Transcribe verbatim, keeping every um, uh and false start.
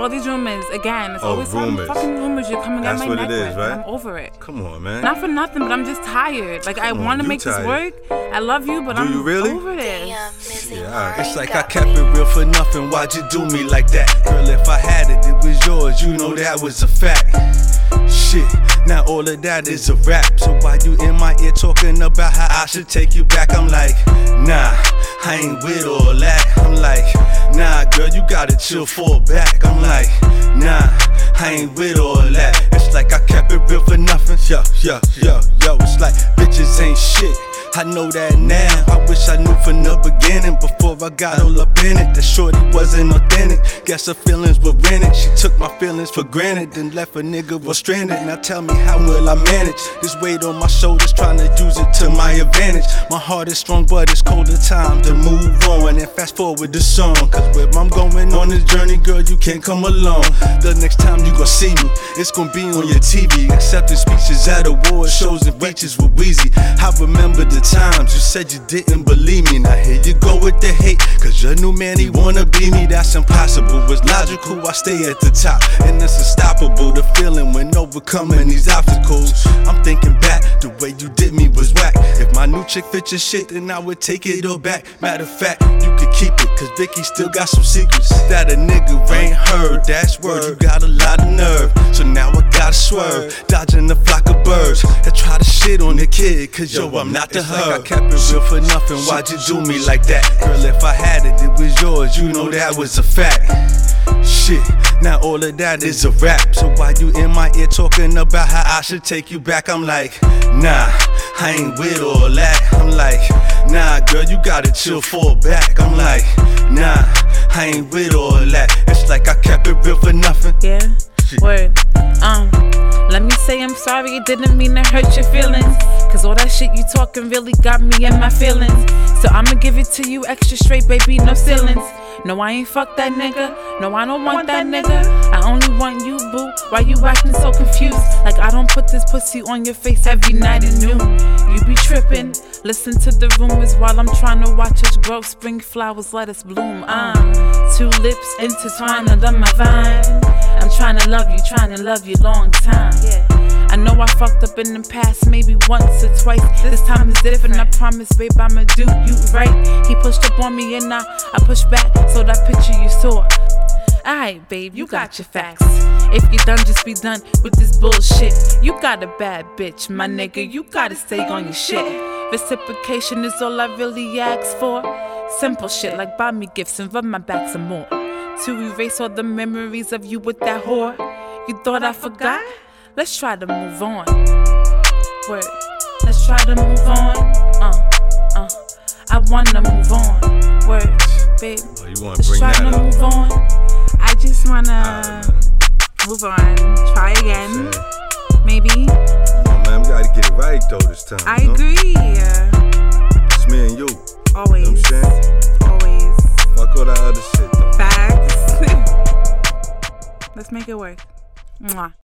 all these rumors again. It's oh, always rumors. Fucking rumors. You're coming That's at my neck. That's what it is, with. Right? I'm over it. Come on, man. Not for nothing, but I'm just tired. Like Come I want to make tired. this work. I love you, but do I'm you really? over this. Yeah, it's like I kept it real for nothing. Why'd you do me like that, girl? If I had it, it was yours. You know that was a fact. Shit, now all of that is a wrap. So why you in my ear talking about how I should take you back? I'm like, nah, I ain't with all that. I'm like, nah, girl, you gotta chill, fall back. I'm like, nah, I ain't with all that. It's like I kept it real for nothing. Yo, yo, yo, yo, it's like bitches ain't shit. I know that now. I wish I knew from the beginning, before I got all up in it, that shorty wasn't authentic. Guess her feelings were rented. She took my feelings for granted, then left a nigga was stranded. Now tell me, how will I manage this weight on my shoulders, trying to use it to my advantage? My heart is strong, but it's colder time to move on. And fast forward the song, cause where I'm going on this journey, girl, you can't come alone. The next time you gon' see me, it's gon' be on your T V, accepting speeches at awards shows and features with Weezy. I remember the times you said you didn't believe me. Now here you go with the hate, cause your new man, he wanna be me. That's impossible, it's logical, I stay at the top. And it's unstoppable, the feeling when overcoming these obstacles. I'm thinking back, the way you did me was whack. If my new chick fit your shit, then I would take it all back. Matter of fact, you could keep it, cause Vicky still got some secrets that a nigga ain't heard. That's word, you got a lot of nerve, so now I gotta swerve, dodging a flock of birds that try to shit on the kid, cause yo, I'm not the like I kept it real for nothing, why'd you do me like that? Girl, if I had it, it was yours, you know that was a fact. Shit, now all of that is a wrap. So why you in my ear talking about how I should take you back? I'm like, nah, I ain't with all that. I'm like, nah, girl, you gotta chill, fall back. I'm like, nah, I ain't with all that. It's like I kept it real for nothing. Yeah, word, um let me say I'm sorry, it didn't mean to hurt your feelings, cause all that shit you talking really got me in my feelings. So I'ma give it to you extra straight, baby, no ceilings. No, I ain't fuck that nigga, no, I don't want that nigga. I only want you, boo, why you acting so confused? Like I don't put this pussy on your face every night at noon. You be tripping, listen to the rumors while I'm trying to watch us grow. Spring flowers, let us bloom. I'm two lips intertwined under my vine. I'm trying to love you, trying to love you long time. Yeah. I know I fucked up in the past, maybe once or twice. This time is different, I promise, babe, I'ma do you right. He pushed up on me and I, I pushed back, so that picture you saw. Alright, babe, you got your facts. If you done, just be done with this bullshit. You got a bad bitch, my nigga, you gotta stay on your shit. Reciprocation is all I really ask for. Simple shit like buy me gifts and rub my back some more. To erase all the memories of you with that whore. You thought I forgot? Let's try to move on. Word. Let's try to move on. Uh, uh. I wanna move on. Word, babe. Oh, you wanna Let's bring try that to up. move on. I just wanna uh, move on. Try again. Shit. Maybe. Oh, man, we gotta get it right though this time. I you know? agree. It's me and you. Always. You know what I'm saying? Always. Fuck all that other shit though. Facts. Let's make it work. Mwah.